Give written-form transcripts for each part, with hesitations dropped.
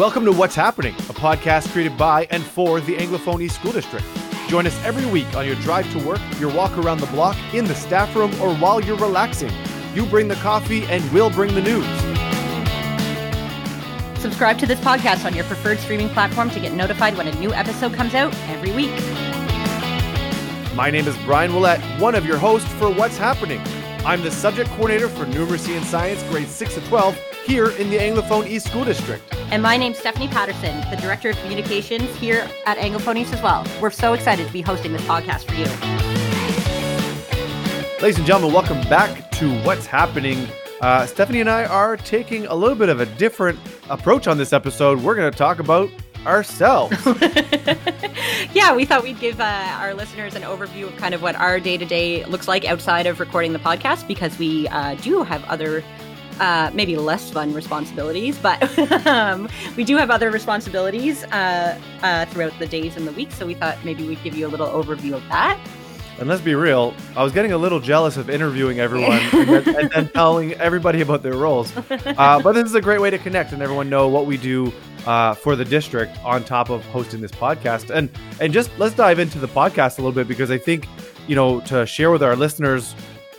Welcome to What's Happening, a podcast created by and for the Anglophone East School District. Join us every week on your drive to work, your walk around the block, in the staff room, or while you're relaxing. You bring the coffee and we'll bring the news. Subscribe to this podcast on your preferred streaming platform to get notified when a new episode comes out every week. My name is Brian Willett, one of your hosts for What's Happening. I'm the subject coordinator for Numeracy and Science, grades 6 to 12, here in the Anglophone East School District. And my name's Stephanie Patterson, the Director of Communications here at Anglophone East as well. We're so excited to be hosting this podcast for you. Ladies and gentlemen, welcome back to What's Happening. Stephanie and I are taking a little bit of a different approach on this episode. We're going to talk about ourselves. Yeah, we thought we'd give our listeners an overview of kind of what our day-to-day looks like outside of recording the podcast, because we do have other maybe less fun responsibilities, but we do have other responsibilities throughout the days and the week. So we thought maybe we'd give you a little overview of that. And let's be real, I was getting a little jealous of interviewing everyone and then telling everybody about their roles. But this is a great way to connect and everyone know what we do for the district on top of hosting this podcast. And just let's dive into the podcast a little bit, because I think, you know, to share with our listeners,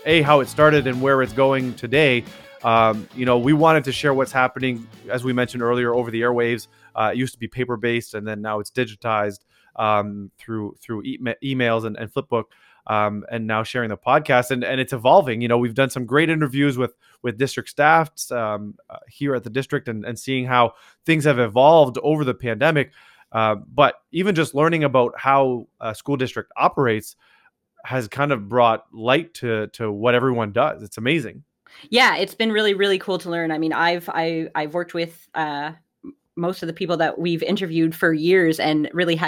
A, how it started and where it's going today. You know, we wanted to share what's happening, as we mentioned earlier, over the airwaves. It used to be paper-based, and then now it's digitized through emails and Flipbook, and now sharing the podcast. And it's evolving. You know, we've done some great interviews with district staffs here at the district, and seeing how things have evolved over the pandemic. But even just learning about how a school district operates has kind of brought light to what everyone does. It's amazing. Yeah, it's been really, really cool to learn. I mean, I've worked with most of the people that we've interviewed for years, and really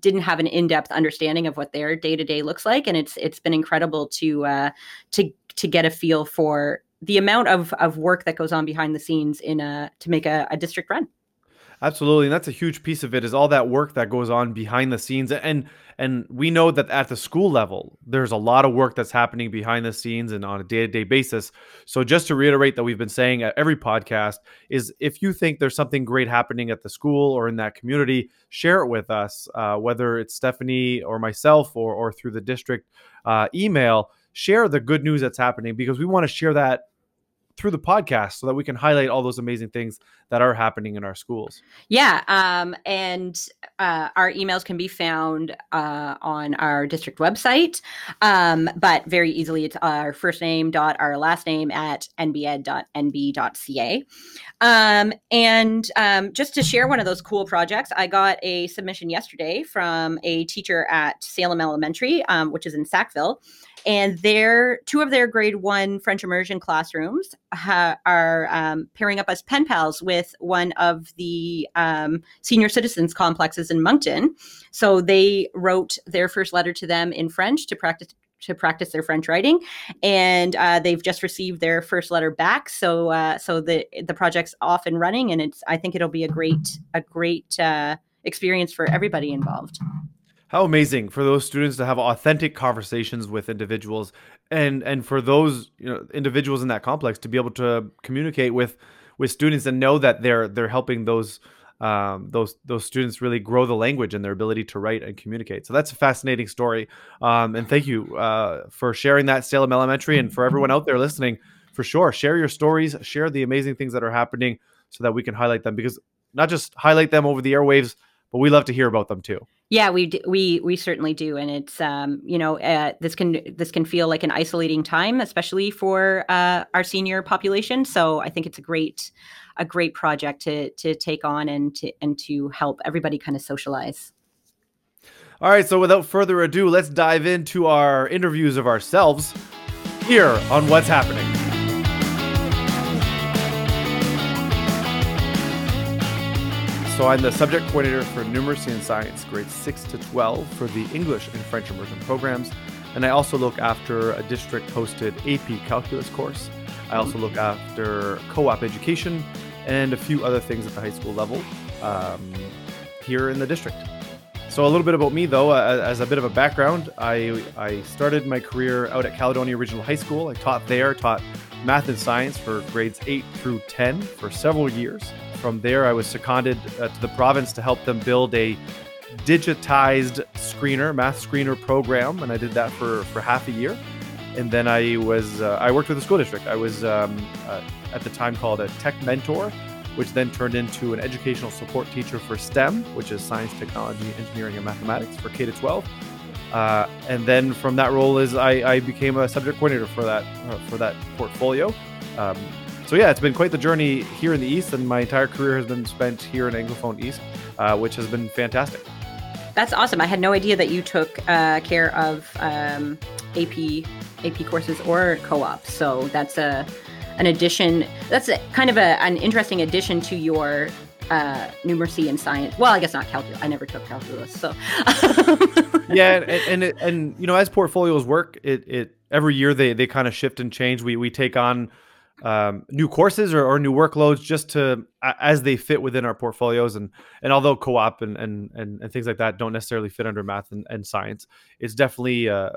didn't have an in-depth understanding of what their day-to-day looks like, and it's been incredible to get a feel for the amount of work that goes on behind the scenes to make a district run. Absolutely. And that's a huge piece of it, is all that work that goes on behind the scenes. And we know that at the school level, there's a lot of work that's happening behind the scenes and on a day-to-day basis. So just to reiterate that we've been saying at every podcast is, if you think there's something great happening at the school or in that community, share it with us, whether it's Stephanie or myself or through the district email, share the good news that's happening, because we want to share that through the podcast so that we can highlight all those amazing things that are happening in our schools. Yeah. And our emails can be found on our district website, but very easily it's our first name dot our last name at nbed.nb.ca. And just to share one of those cool projects, I got a submission yesterday from a teacher at Salem Elementary, which is in Sackville. And two of their grade one French immersion classrooms are pairing up as pen pals with one of the senior citizens complexes in Moncton. So they wrote their first letter to them in French to practice their French writing, and they've just received their first letter back. So the project's off and running, and I think it'll be a great experience for everybody involved. How amazing for those students to have authentic conversations with individuals, and for those, you know, individuals in that complex to be able to communicate with students and know that they're helping those students really grow the language and their ability to write and communicate. So that's a fascinating story. And thank you for sharing that, Salem Elementary, and for everyone out there listening, for sure, share your stories, share the amazing things that are happening so that we can highlight them, because not just highlight them over the airwaves, but we love to hear about them too. Yeah, we certainly do, and it's this can feel like an isolating time, especially for our senior population. So I think it's a great project to take on and to help everybody kind of socialize. All right, so without further ado, let's dive into our interviews of ourselves here on What's Happening. So I'm the subject coordinator for Numeracy and Science, grades 6 to 12 for the English and French immersion programs. And I also look after a district-hosted AP calculus course. I also look after co-op education and a few other things at the high school level here in the district. So a little bit about me, though, as a bit of a background, I started my career out at Caledonia Regional High School. I taught math and science for grades 8 through 10 for several years. From there, I was seconded to the province to help them build a digitized screener, math screener program, and I did that for half a year. And then I worked with the school district. I was at the time called a tech mentor, which then turned into an educational support teacher for STEM, which is science, technology, engineering, and mathematics for K-12. And then from that role is I became a subject coordinator for that portfolio. So yeah, it's been quite the journey here in the East, and my entire career has been spent here in Anglophone East, which has been fantastic. That's awesome. I had no idea that you took care of AP courses or co-ops. So that's an addition. That's kind of an interesting addition to your numeracy and science. Well, I guess not calculus. I never took calculus. So yeah, and you know, as portfolios work, it every year they kind of shift and change. We take on new courses or new workloads just to as they fit within our portfolios, and although co-op and things like that don't necessarily fit under math and science, it's definitely an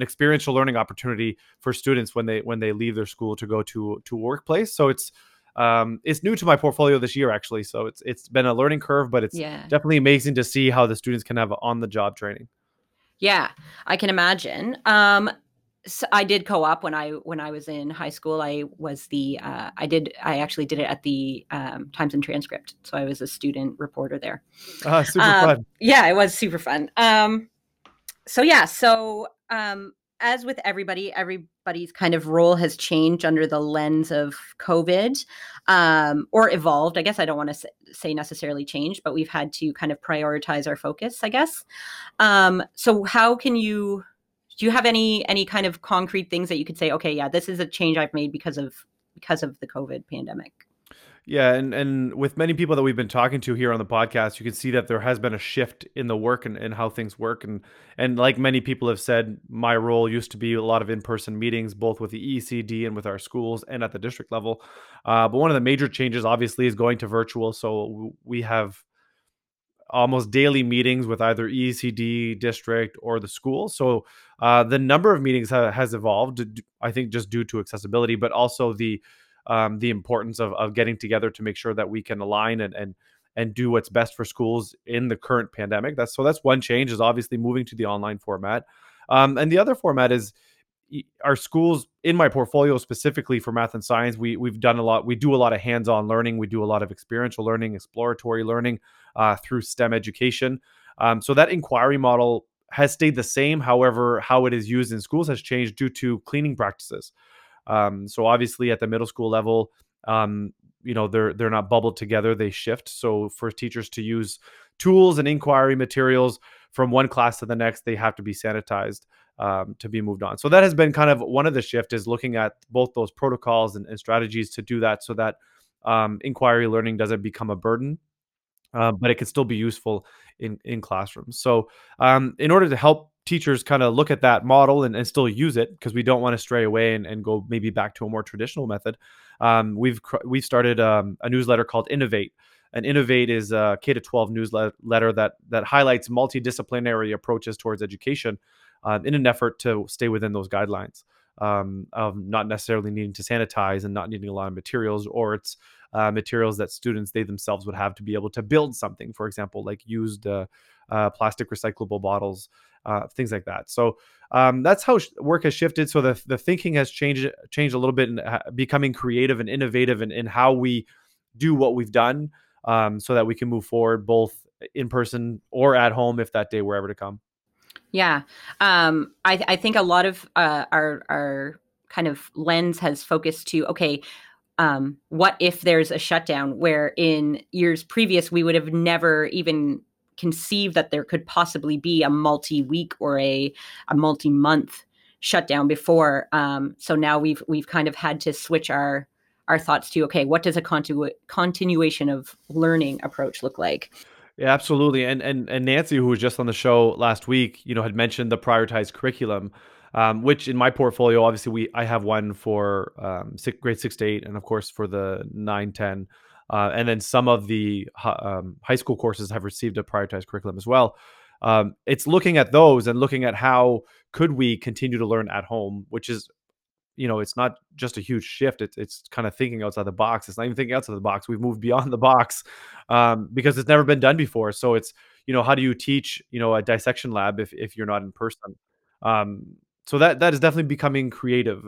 experiential learning opportunity for students when they leave their school to go to a workplace. So it's new to my portfolio this year, actually, so it's been a learning curve, but it's definitely amazing to see how the students can have on-the-job training. Yeah, I can imagine. So I did co-op when I was in high school. I actually did it at the Times and Transcript. So I was a student reporter there. Super fun. Yeah, it was super fun. As with everybody's kind of role has changed under the lens of COVID, or evolved. I guess I don't want to say necessarily changed, but we've had to kind of prioritize our focus, I guess. So how can you? Do you have any kind of concrete things that you could say, okay, yeah, this is a change I've made because of the COVID pandemic? Yeah, and with many people that we've been talking to here on the podcast, you can see that there has been a shift in the work and how things work. And like many people have said, my role used to be a lot of in-person meetings, both with the EECD and with our schools and at the district level. But one of the major changes, obviously, is going to virtual. So we have almost daily meetings with either EECD, district, or the school. So the number of meetings has evolved, I think, just due to accessibility, but also the importance of getting together to make sure that we can align and do what's best for schools in the current pandemic. That's one change, is obviously moving to the online format. And the other format is our schools. In my portfolio specifically for math and science, we've done a lot. We do a lot of hands-on learning. We do a lot of experiential learning, exploratory learning through STEM education. So that inquiry model has stayed the same. However, how it is used in schools has changed due to cleaning practices. So obviously at the middle school level, they're not bubbled together, they shift. So for teachers to use tools and inquiry materials from one class to the next, they have to be sanitized to be moved on. So that has been kind of one of the shift, is looking at both those protocols and strategies to do that, so that inquiry learning doesn't become a burden, but it can still be useful in classrooms. So in order to help teachers kind of look at that model and still use it, because we don't want to stray away and go maybe back to a more traditional method, we've started a newsletter called Innovate. And Innovate is a K-12 newsletter that highlights multidisciplinary approaches towards education in an effort to stay within those guidelines of not necessarily needing to sanitize and not needing a lot of materials, or it's materials that students, they themselves would have to be able to build something, for example, like used plastic recyclable bottles, things like that. So that's how work has shifted. So the thinking has changed a little bit, and becoming creative and innovative in how we do what we've done, so that we can move forward both in person or at home if that day were ever to come. Yeah. I think a lot of our kind of lens has focused to, okay, what if there's a shutdown, where in years previous, we would have never even conceived that there could possibly be a multi-week or a multi-month shutdown before. So now we've kind of had to switch our thoughts to, okay, what does a continuation of learning approach look like? Yeah, absolutely. And Nancy, who was just on the show last week, had mentioned the prioritized curriculum, which in my portfolio, obviously I have one for grade 6 to 8, and of course for the 9, 10, and then some of the high school courses have received a prioritized curriculum as well. It's looking at those and looking at how could we continue to learn at home, which is you know, it's not just a huge shift. It's kind of thinking outside the box. It's not even thinking outside the box. We've moved beyond the box because it's never been done before. So it's, you know, how do you teach, you know, a dissection lab if you're not in person? So that is definitely becoming creative.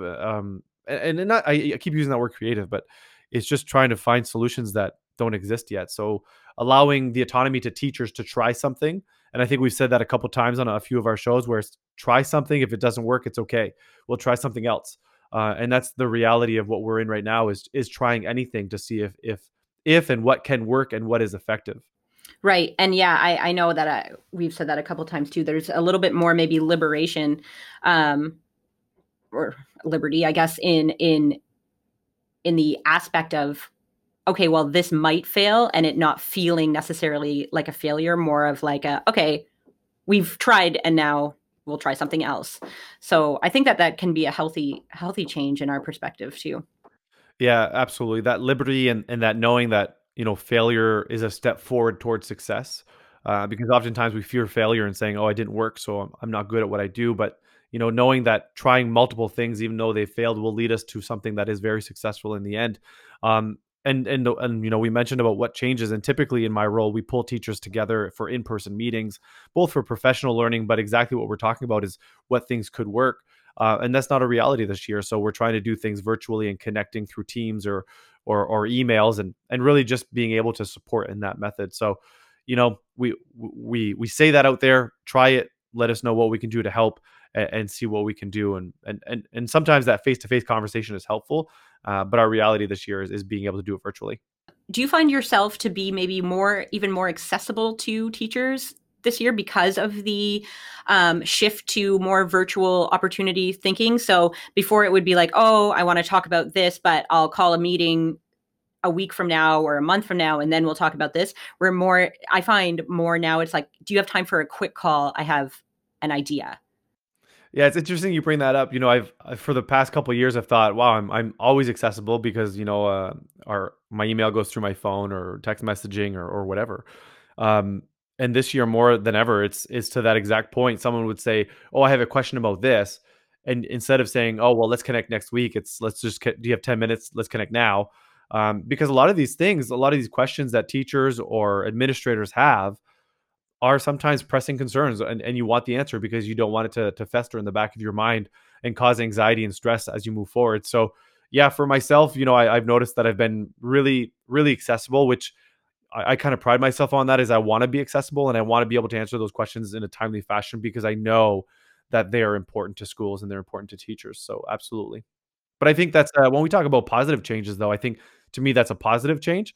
And not, I keep using that word creative, but it's just trying to find solutions that don't exist yet. So allowing the autonomy to teachers to try something. And I think we've said that a couple of times on a few of our shows where it's try something. If it doesn't work, it's okay. We'll try something else. And that's the reality of what we're in right now is trying anything to see if and what can work and what is effective. Right. And yeah, I know that we've said that a couple of times too. There's a little bit more maybe liberation or liberty, I guess, in the aspect of, okay, well, this might fail, and it not feeling necessarily like a failure, more of like a, okay, we've tried and now we'll try something else. So I think that can be a healthy change in our perspective too. Yeah, absolutely. That liberty and that knowing that, you know, failure is a step forward towards success, because oftentimes we fear failure and saying, oh, I didn't work, so I'm not good at what I do. But, you know, knowing that trying multiple things, even though they failed, will lead us to something that is very successful in the end. And you know, we mentioned about what changes, and typically in my role, we pull teachers together for in-person meetings, both for professional learning, but exactly what we're talking about is what things could work. And that's not a reality this year. So we're trying to do things virtually and connecting through Teams or emails and really just being able to support in that method. So, you know, we say that out there, try it, let us know what we can do to help and see what we can do. And sometimes that face-to-face conversation is helpful. But our reality this year is being able to do it virtually. Do you find yourself to be maybe even more accessible to teachers this year because of the shift to more virtual opportunity thinking? So before it would be like, oh, I want to talk about this, but I'll call a meeting a week from now or a month from now, and then we'll talk about this. I find more now it's like, do you have time for a quick call? I have an idea. Yeah, it's interesting you bring that up. You know, I've for the past couple of years, I've thought, wow, I'm always accessible because, you know, my email goes through my phone or text messaging or whatever. And this year more than ever, it's to that exact point. Someone would say, oh, I have a question about this. And instead of saying, oh, well, let's connect next week. It's do you have 10 minutes? Let's connect now. Because a lot of these questions that teachers or administrators have are sometimes pressing concerns, and you want the answer because you don't want it to fester in the back of your mind and cause anxiety and stress as you move forward. So yeah, for myself, you know, I've noticed that I've been really, really accessible, which I kind of pride myself on. That is, I want to be accessible and I want to be able to answer those questions in a timely fashion because I know that they are important to schools and they're important to teachers. So absolutely. But I think that's when we talk about positive changes, though, I think to me, that's a positive change.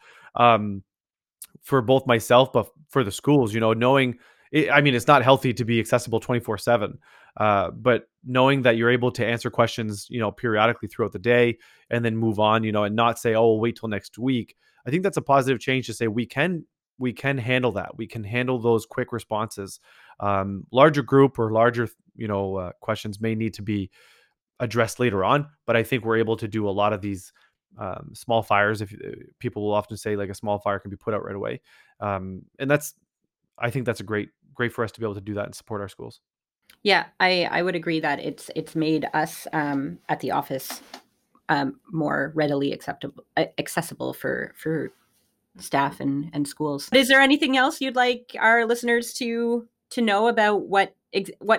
For both myself, but for the schools, you know, knowing it, I mean, it's not healthy to be accessible 24/7, but knowing that you're able to answer questions, you know, periodically throughout the day and then move on, you know, and not say, oh, we'll wait till next week. I think that's a positive change to say we can handle that. We can handle those quick responses. Larger group or larger, you know, questions may need to be addressed later on, but I think we're able to do a lot of these small fires. If people will often say, like, a small fire can be put out right away. And I think that's a great for us to be able to do that and support our schools. Yeah, I would agree that it's made us at the office more readily accessible for staff and schools. But is there anything else you'd like our listeners to know about what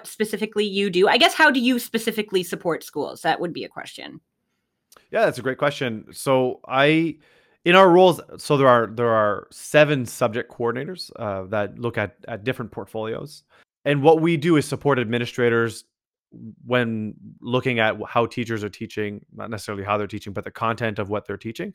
specifically you do? I guess, how do you specifically support schools? That would be a question. Yeah, that's a great question. So in our roles, so there are 7 subject coordinators that look at different portfolios. And what we do is support administrators when looking at how teachers are teaching, not necessarily how they're teaching, but the content of what they're teaching.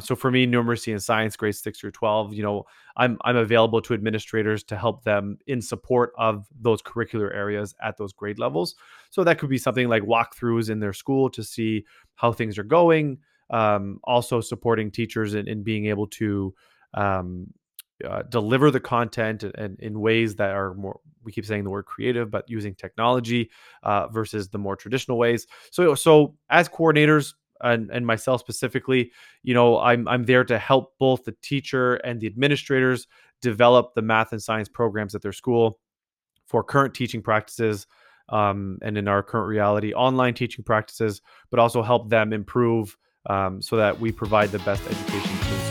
So for me, numeracy and science, grades 6 through 12, you know, I'm available to administrators to help them in support of those curricular areas at those grade levels. So that could be something like walkthroughs in their school to see how things are going. Also supporting teachers in being able to deliver the content and in ways that are more, we keep saying the word creative, but using technology versus the more traditional ways. So as coordinators and myself specifically, you know, I'm there to help both the teacher and the administrators develop the math and science programs at their school for current teaching practices, and in our current reality, online teaching practices, but also help them improve so that we provide the best education to them.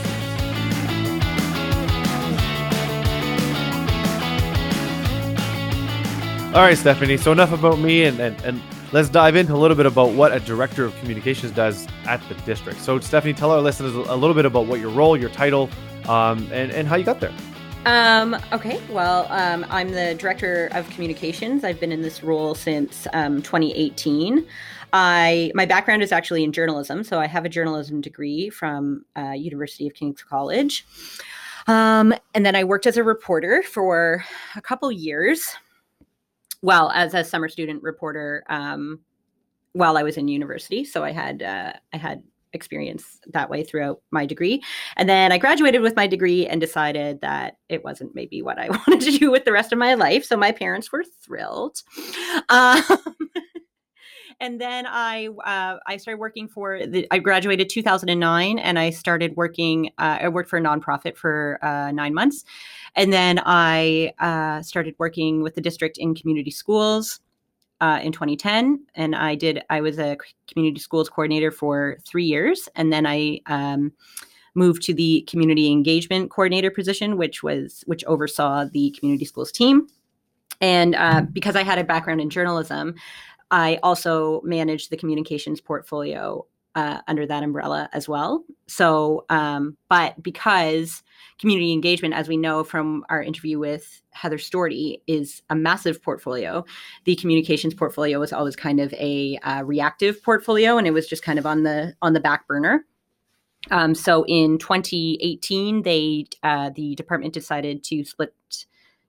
All right, Stephanie, so enough about me, and let's dive into a little bit about what a director of communications does at the district. So Stephanie, tell our listeners a little bit about what your role, your title, and how you got there. Okay, well, I'm the director of communications. I've been in this role since 2018. My background is actually in journalism, so I have a journalism degree from University of King's College. And then I worked as a reporter for a couple years. Well, as a summer student reporter while I was in university. So I had experience that way throughout my degree. And then I graduated with my degree and decided that it wasn't maybe what I wanted to do with the rest of my life. So my parents were thrilled. And then I started working I graduated 2009 and I started working, I worked for a nonprofit for 9 months. And then I started working with the district in community schools in 2010. And I was a community schools coordinator for 3 years. And then I moved to the community engagement coordinator position, which oversaw the community schools team. And because I had a background in journalism, I also managed the communications portfolio under that umbrella as well. So, but because community engagement, as we know from our interview with Heather Storty, is a massive portfolio, the communications portfolio was always kind of a reactive portfolio, and it was just kind of on the back burner. So in 2018, the department decided to split.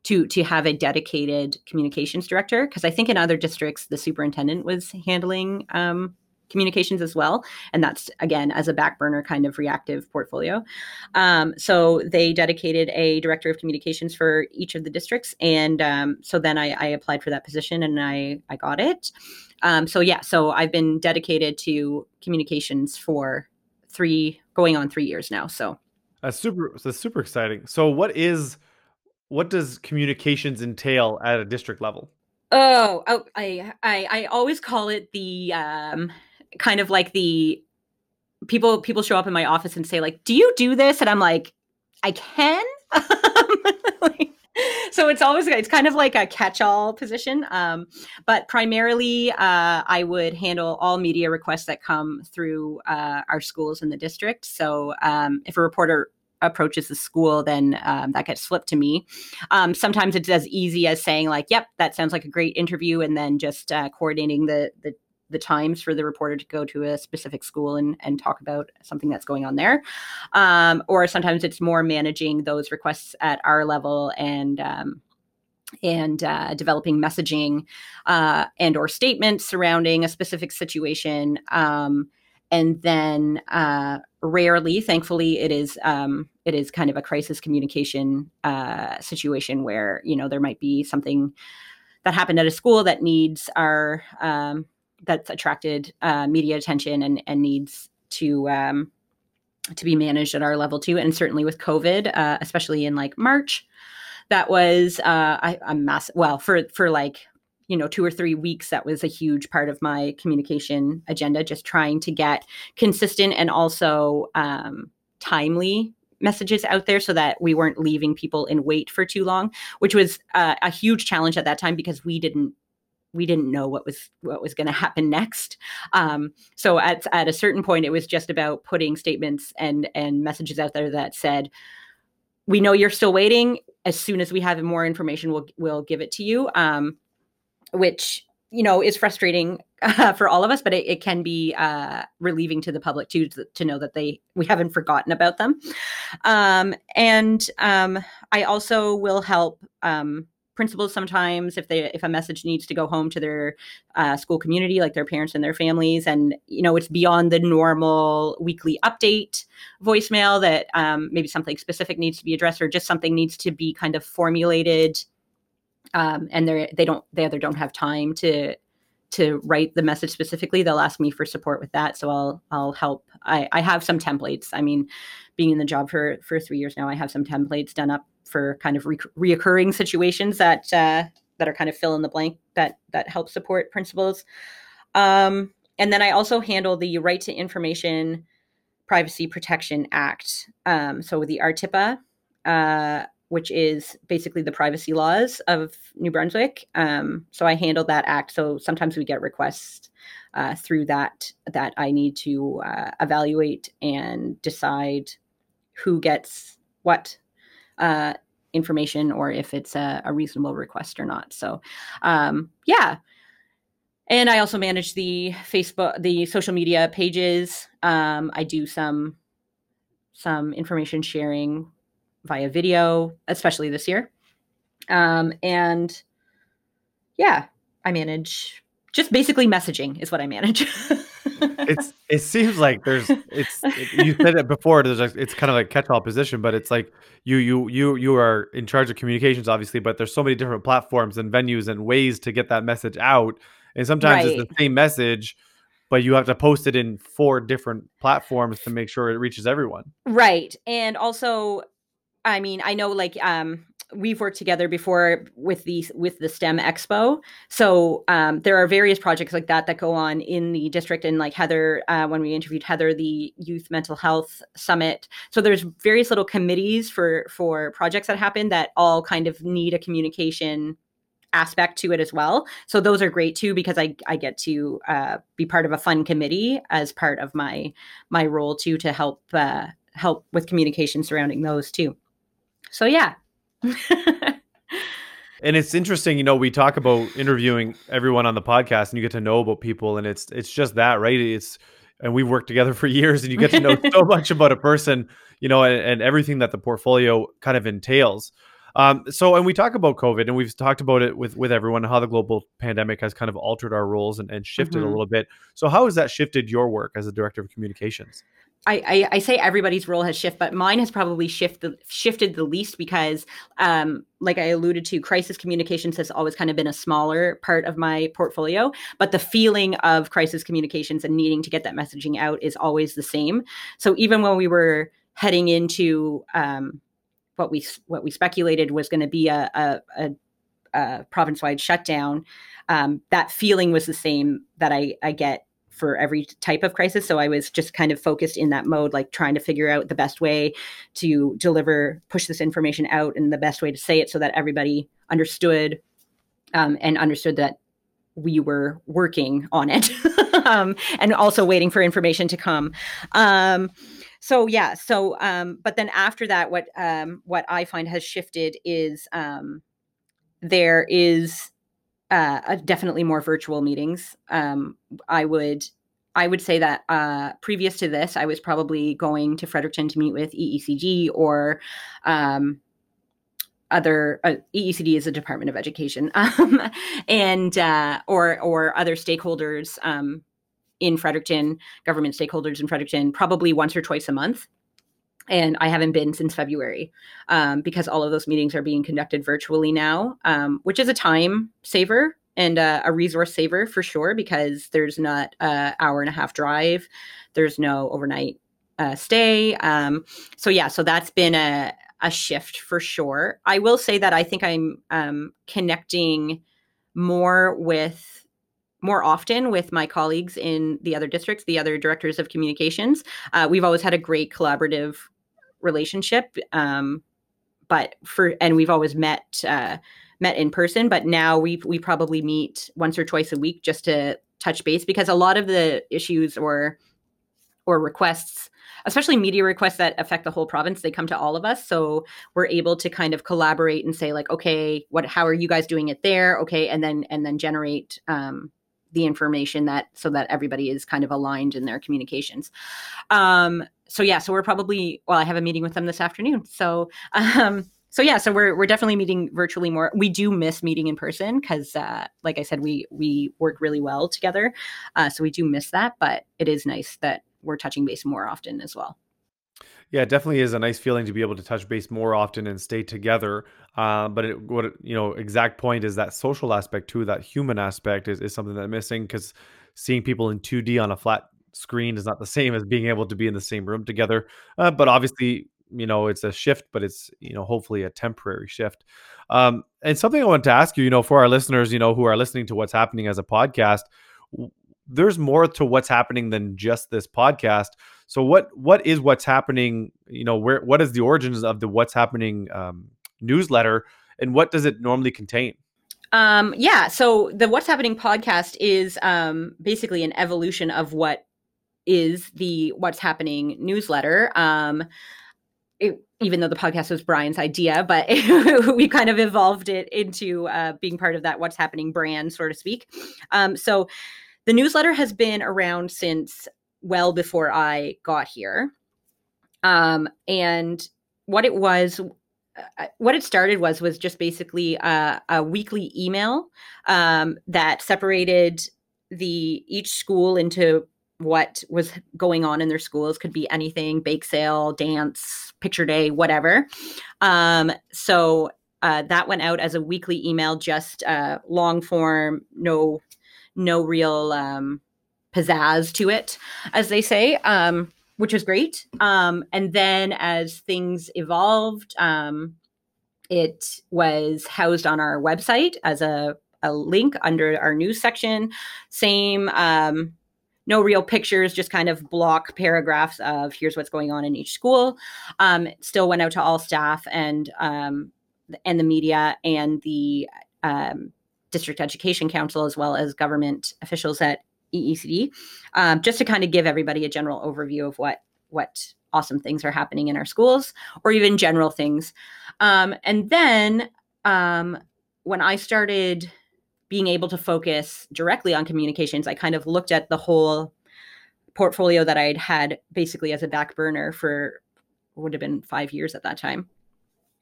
To have a dedicated communications director, because I think in other districts, the superintendent was handling communications as well. And that's, again, as a back burner kind of reactive portfolio. So they dedicated a director of communications for each of the districts. And so then I applied for that position and I got it. So I've been dedicated to communications for going on 3 years now. So super exciting. So what does communications entail at a district level? I always call it the kind of like the people show up in my office and say, like, do you do this? And I'm like, I can. So it's kind of like a catch-all position. But primarily, I would handle all media requests that come through our schools in the district. So if a reporter approaches the school, then that gets flipped to me. Sometimes it's as easy as saying, like, yep, that sounds like a great interview, and then just coordinating the times for the reporter to go to a specific school and talk about something that's going on there. Or sometimes it's more managing those requests at our level and developing messaging and or statements surrounding a specific situation. And then rarely, thankfully, it is kind of a crisis communication situation where, you know, there might be something that happened at a school that needs our that's attracted media attention and needs to be managed at our level too. And certainly with COVID, especially in like March, that was a massive. Well, for like, you know, 2 or 3 weeks, that was a huge part of my communication agenda, just trying to get consistent and also timely messages out there so that we weren't leaving people in wait for too long, which was a huge challenge at that time because we didn't know what was going to happen next. So at a certain point, it was just about putting statements and messages out there that said, we know you're still waiting. As soon as we have more information, we'll give it to you. Which, you know, is frustrating for all of us, but it can be relieving to the public too, to know that we haven't forgotten about them. And I also will help principals sometimes if a message needs to go home to their school community, like their parents and their families. And, you know, it's beyond the normal weekly update voicemail that maybe something specific needs to be addressed or just something needs to be kind of formulated. And they either don't have time to write the message specifically. They'll ask me for support with that. So I'll help. I have some templates. I mean, being in the job for 3 years now, I have some templates done up for kind of reoccurring situations that that are kind of fill in the blank that help support principals. And then I also handle the Right to Information Privacy Protection Act. So the RTIPA, which is basically the privacy laws of New Brunswick. So I handle that act. So sometimes we get requests through that I need to evaluate and decide who gets what information, or if it's a reasonable request or not. So yeah. And I also manage the social media pages. I do some information sharing via video, especially this year. And yeah, I manage just basically messaging is what I manage. It seems like you said it before, it's kind of like catch-all position, but it's like you are in charge of communications, obviously, but there's so many different platforms and venues and ways to get that message out. And sometimes It's the same message, but you have to post it in 4 different platforms to make sure it reaches everyone. Right. And also, I mean, I know like we've worked together before with the STEM Expo. So there are various projects like that go on in the district. And like Heather, when we interviewed Heather, the Youth Mental Health Summit. So there's various little committees for projects that happen that all kind of need a communication aspect to it as well. So those are great too, because I get to be part of a fun committee as part of my role too, to help with communication surrounding those too. So yeah. And it's interesting, we talk about interviewing everyone on the podcast and you get to know about people, and it's just that, right? And we've worked together for years and you get to know so much about a person, and everything that the portfolio kind of entails. And we talk about COVID, and we've talked about it with everyone, how the global pandemic has kind of altered our roles and shifted a little bit. So how has that shifted your work as a director of communications? I say everybody's role has shifted, but mine has probably shifted the least, because like I alluded to, crisis communications has always kind of been a smaller part of my portfolio, but the feeling of crisis communications and needing to get that messaging out is always the same. So even when we were heading into what we speculated was going to be a province-wide shutdown, that feeling was the same that I get for every type of crisis. So I was just kind of focused in that mode, like trying to figure out the best way to push this information out, and the best way to say it so that everybody understood, and understood that we were working on it, and also waiting for information to come. But then after that, what I find has shifted is there is definitely more virtual meetings. I would say that previous to this, I was probably going to Fredericton to meet with EECD or other EECD is the Department of Education, or other stakeholders. In Fredericton, government stakeholders in Fredericton, probably once or twice a month. And I haven't been since February, because all of those meetings are being conducted virtually now, which is a time saver and a resource saver for sure, because there's not an hour and a half drive. There's no overnight stay. So that's been a shift for sure. I will say that I think I'm connecting more often with my colleagues in the other districts, the other directors of communications. We've always had a great collaborative relationship, and we've always met in person. But now we probably meet once or twice a week just to touch base, because a lot of the issues or requests, especially media requests that affect the whole province, they come to all of us. So we're able to kind of collaborate and say like, okay, how are you guys doing it there? Okay. And then generate, the information so that everybody is kind of aligned in their communications. So we're probably, I have a meeting with them this afternoon. So we're definitely meeting virtually more. We do miss meeting in person because, like I said, we work really well together. So we do miss that, but it is nice that we're touching base more often as well. Yeah, it definitely is a nice feeling to be able to touch base more often and stay together. Exact point is that social aspect too, that human aspect is something that's missing, because seeing people in 2D on a flat screen is not the same as being able to be in the same room together. But obviously it's a shift, but it's, hopefully a temporary shift. And something I wanted to ask you, for our listeners, who are listening to what's happening as a podcast, there's more to what's happening than just this podcast. So what is what's happening, what is the origins of the what's happening newsletter, and what does it normally contain? So the What's Happening podcast is basically an evolution of what is the What's Happening newsletter. Even though the podcast was Brian's idea, but we kind of evolved it into being part of that What's Happening brand, so to speak. So the newsletter has been around since well before I got here. And what it started was just basically a weekly email that separated each school into what was going on in their schools. Could be anything: bake sale, dance, picture day, whatever. So that went out as a weekly email, just long form, no real pizzazz to it, as they say, which was great. And then as things evolved, it was housed on our website as a link under our news section. Same, no real pictures, just kind of block paragraphs of here's what's going on in each school. It still went out to all staff and the media and the District Education Council, as well as government officials at EECD, just to kind of give everybody a general overview of what awesome things are happening in our schools, or even general things. And then when I started being able to focus directly on communications, I kind of looked at the whole portfolio that I'd had basically as a back burner for would have been 5 years at that time,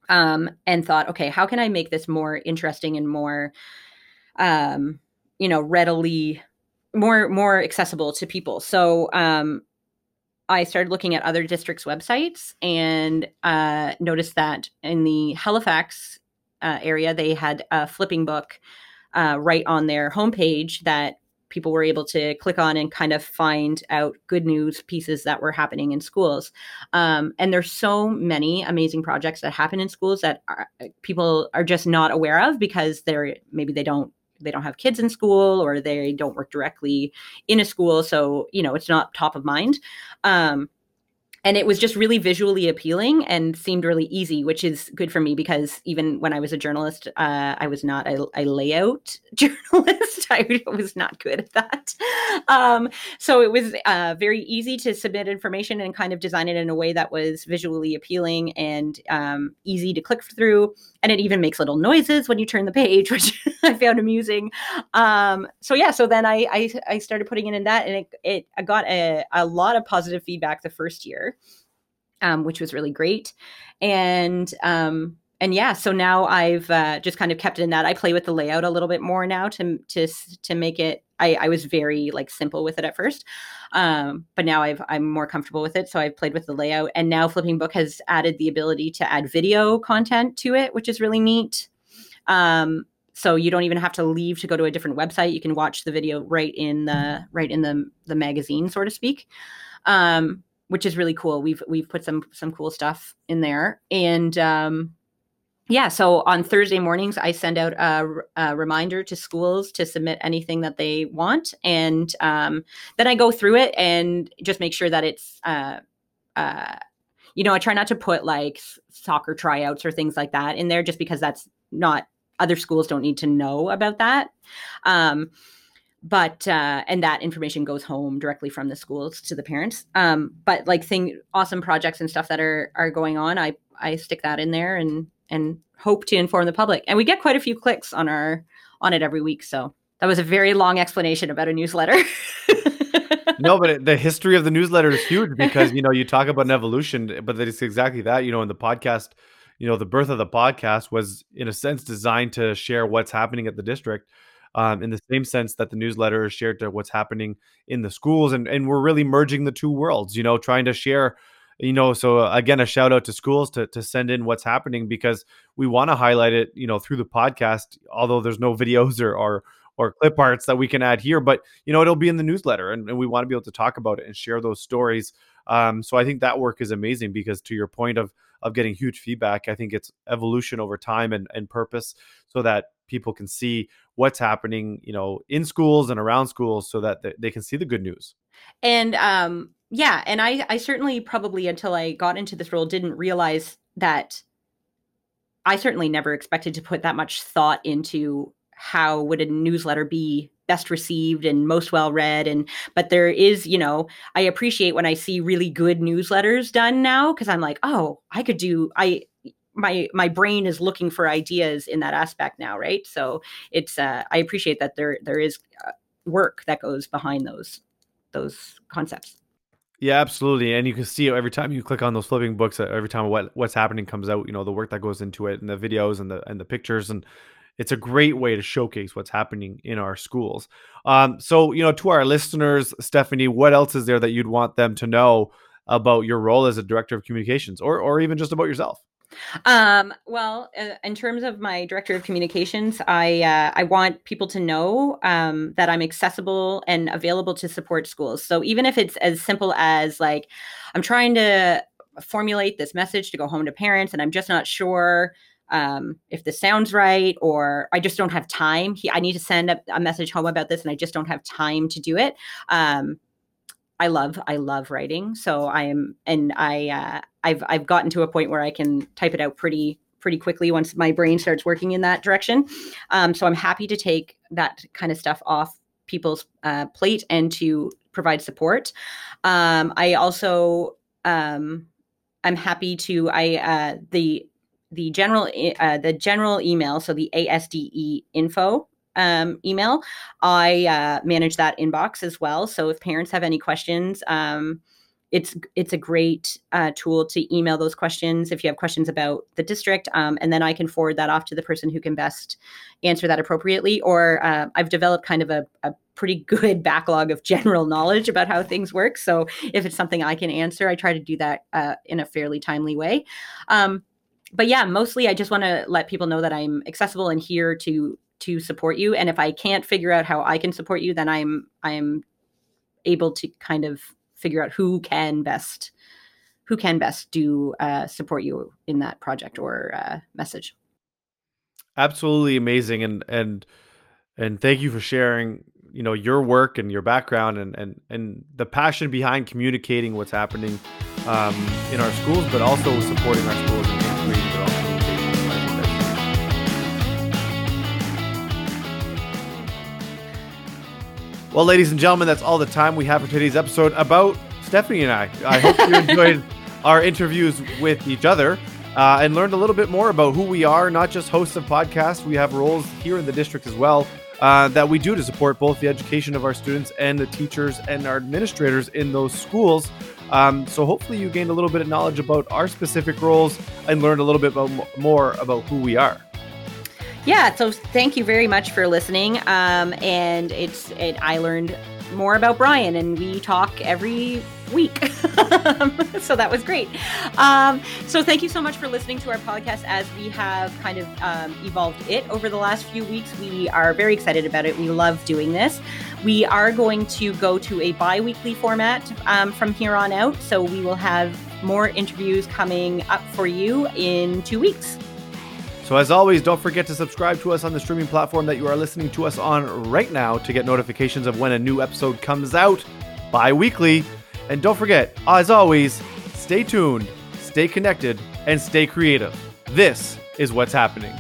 and thought, okay, how can I make this more interesting and more, readily more accessible to people? So I started looking at other districts' websites and noticed that in the Halifax area, they had a Flipbook right on their homepage that people were able to click on and kind of find out good news pieces that were happening in schools. And there's so many amazing projects that happen in schools that people are just not aware of, because they don't have kids in school, or they don't work directly in a school. So, it's not top of mind. And it was just really visually appealing and seemed really easy, which is good for me, because even when I was a journalist, I was not a layout journalist. I was not good at that. So it was very easy to submit information and kind of design it in a way that was visually appealing and easy to click through. And it even makes little noises when you turn the page, which I found amusing. So then I started putting it in that, and I got a lot of positive feedback the first year. Which was really great. So now I've just kind of kept it in that. I play with the layout a little bit more now to make it, I was very simple with it at first. But now I'm more comfortable with it. So I've played with the layout, and now Flipbook has added the ability to add video content to it, which is really neat. So you don't even have to leave to go to a different website. You can watch the video right in the magazine, so to speak. Which is really cool. We've put some cool stuff in there. And so on Thursday mornings, I send out a reminder to schools to submit anything that they want. And then I go through it and just make sure that it's, I try not to put soccer tryouts or things like that in there, just because that's not, other schools don't need to know about that. But that information goes home directly from the schools to the parents. But awesome projects and stuff that are going on, I stick that in there and hope to inform the public. And we get quite a few clicks on it every week. So that was a very long explanation about a newsletter. No, but the history of the newsletter is huge, because you talk about an evolution, but it's exactly that. In the podcast, the birth of the podcast was in a sense designed to share what's happening at the district. In the same sense that the newsletter is shared to what's happening in the schools. And we're really merging the two worlds, trying to share, so again, a shout out to schools to send in what's happening, because we want to highlight it, through the podcast, although there's no videos or or clip arts that we can add here, but you know, it'll be in the newsletter, and we want to be able to talk about it and share those stories. So I think that work is amazing, because to your point of getting huge feedback, I think it's evolution over time and purpose, so that people can see what's happening, you know, in schools and around schools, so that they can see the good news. And yeah, and I certainly probably, until I got into this role, didn't realize that I certainly never expected to put that much thought into how would a newsletter be best received and most well read. And, but there is, you know, I appreciate when I see really good newsletters done now, because I'm like, oh, I could do, my brain is looking for ideas in that aspect now. Right. So it's, I appreciate that there is work that goes behind those concepts. Yeah, absolutely. And you can see every time you click on those flipping books, every time what's happening comes out, you know, the work that goes into it, and the videos and the pictures, and it's a great way to showcase what's happening in our schools. So, you know, to our listeners, Stephanie, what else is there that you'd want them to know about your role as a director of communications, or even just about yourself? Well, in terms of my director of communications, I want people to know that I'm accessible and available to support schools. So even if it's as simple as like, I'm trying to formulate this message to go home to parents, and I'm just not sure if this sounds right, or I just don't have time. I need to send a message home about this, and I just don't have time to do it. I love writing. So I've gotten to a point where I can type it out pretty quickly once my brain starts working in that direction. So I'm happy to take that kind of stuff off people's plate and to provide support. I'm happy to, the general email. So the ASDE info email, I manage that inbox as well. So if parents have any questions, it's a great tool to email those questions if you have questions about the district, and then I can forward that off to the person who can best answer that appropriately. Or I've developed kind of a pretty good backlog of general knowledge about how things work. So if it's something I can answer, I try to do that in a fairly timely way. But yeah, mostly I just want to let people know that I'm accessible and here to support you. And if I can't figure out how I can support you, then I'm able to kind of figure out who can best do support you in that project or message. Absolutely amazing, and thank you for sharing, you know, your work and your background and the passion behind communicating what's happening in our schools, but also supporting our schools. Well, ladies and gentlemen, that's all the time we have for today's episode about Stephanie and I. I hope you enjoyed our interviews with each other and learned a little bit more about who we are, not just hosts of podcasts. We have roles here in the district as well that we do to support both the education of our students and the teachers and our administrators in those schools. So hopefully you gained a little bit of knowledge about our specific roles and learned a little bit more about who we are. Yeah, so thank you very much for listening. And I learned more about Brian, and we talk every week. So that was great. So thank you so much for listening to our podcast as we have kind of evolved it over the last few weeks. We are very excited about it. We love doing this. We are going to go to a bi-weekly format from here on out. So we will have more interviews coming up for you in 2 weeks. So as always, don't forget to subscribe to us on the streaming platform that you are listening to us on right now to get notifications of when a new episode comes out bi-weekly. And don't forget, as always, stay tuned, stay connected, and stay creative. This is what's happening.